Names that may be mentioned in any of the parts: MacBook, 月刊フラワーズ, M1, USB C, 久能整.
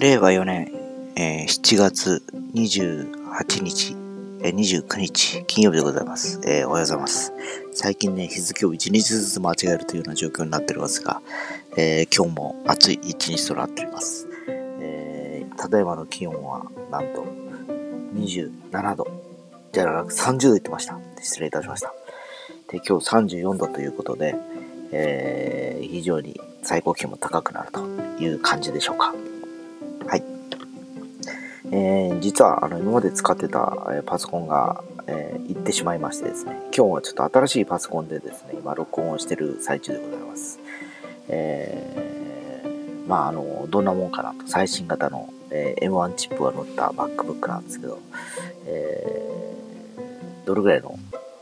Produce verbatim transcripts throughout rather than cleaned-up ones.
れいわよねん、えー、しちがつにじゅうはちにち、えー、にじゅうくにち、金曜日でございます、えー。おはようございます。最近ね、日付をいちにちずつ間違えるというような状況になっておりますが、えー、今日も暑い一日となっております、えー。ただいまの気温は、なんと、にじゅうななど。じゃなくさんじゅうどいってました。失礼いたしました。で、今日さんじゅうよんどということで、えー、非常に最高気温も高くなるという感じでしょうか。はい。えー、実はあの今まで使ってたパソコンが、えー、行ってしまいましてですね、今日はちょっと新しいパソコンでですね、今録音をしている最中でございます。えー、まああの、どんなもんかなと、最新型の、えー、エムワン チップが載った MacBook なんですけど、えー、どれぐらいの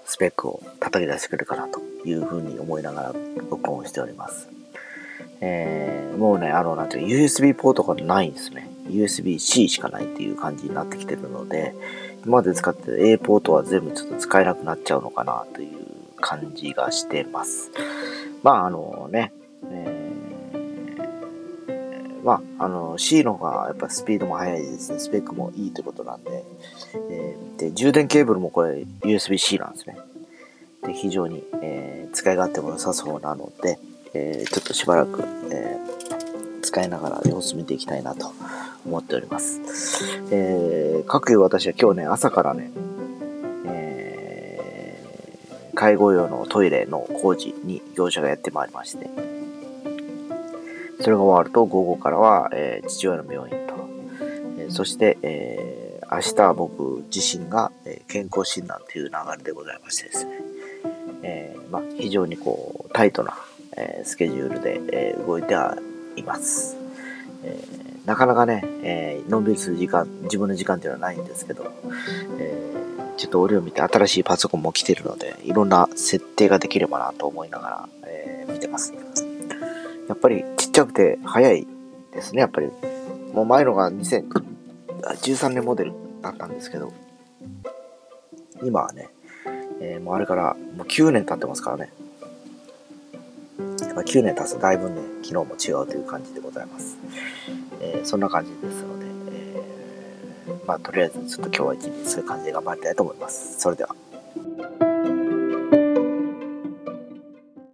スペックを叩き出してくれるかなというふうに思いながら録音しております。えー、もうね、あの、なんていう ユーエスビー ポートがないんですね。ユーエスビー C しかないっていう感じになってきてるので、今まで使ってた A ポートは全部ちょっと使えなくなっちゃうのかなという感じがしてます。まあ、あのね、えー、まあ、あの C の方がやっぱスピードも速いですね。スペックもいいということなんで、えー、で、充電ケーブルもこれ ユーエスビーシー なんですね。で、非常に、えー、使い勝手も良さそうなので、えー、ちょっとしばらく、えー、使いながら様子見ていきたいなと思っております。えー、かくいう私は今日ね、朝からね、えー、介護用のトイレの工事に業者がやってまいりまして、それが終わると午後からは、えー、父親の病院と、えー、そして、えー、明日は僕自身が健康診断という流れでございましてですね、えー、まあ、非常にこうタイトなスケジュールで動いてはいます。えー、なかなかね、えー、のんびりする時間、自分の時間っていうのはないんですけど、えー、ちょっと折を見て新しいパソコンも来てるので、いろんな設定ができればなと思いながら、えー、見てます。やっぱりちっちゃくて早いですね、やっぱり。もう前のがにせんじゅうさんねんモデルだったんですけど、今はね、えー、もうあれからもうきゅうねん経ってますからね。きゅうねん経つとだいぶね、昨日も違うという感じでございます。えー、そんな感じですので、えー、まあとりあえずちょっと今日は一日そういう感じで頑張りたいと思います。それでは。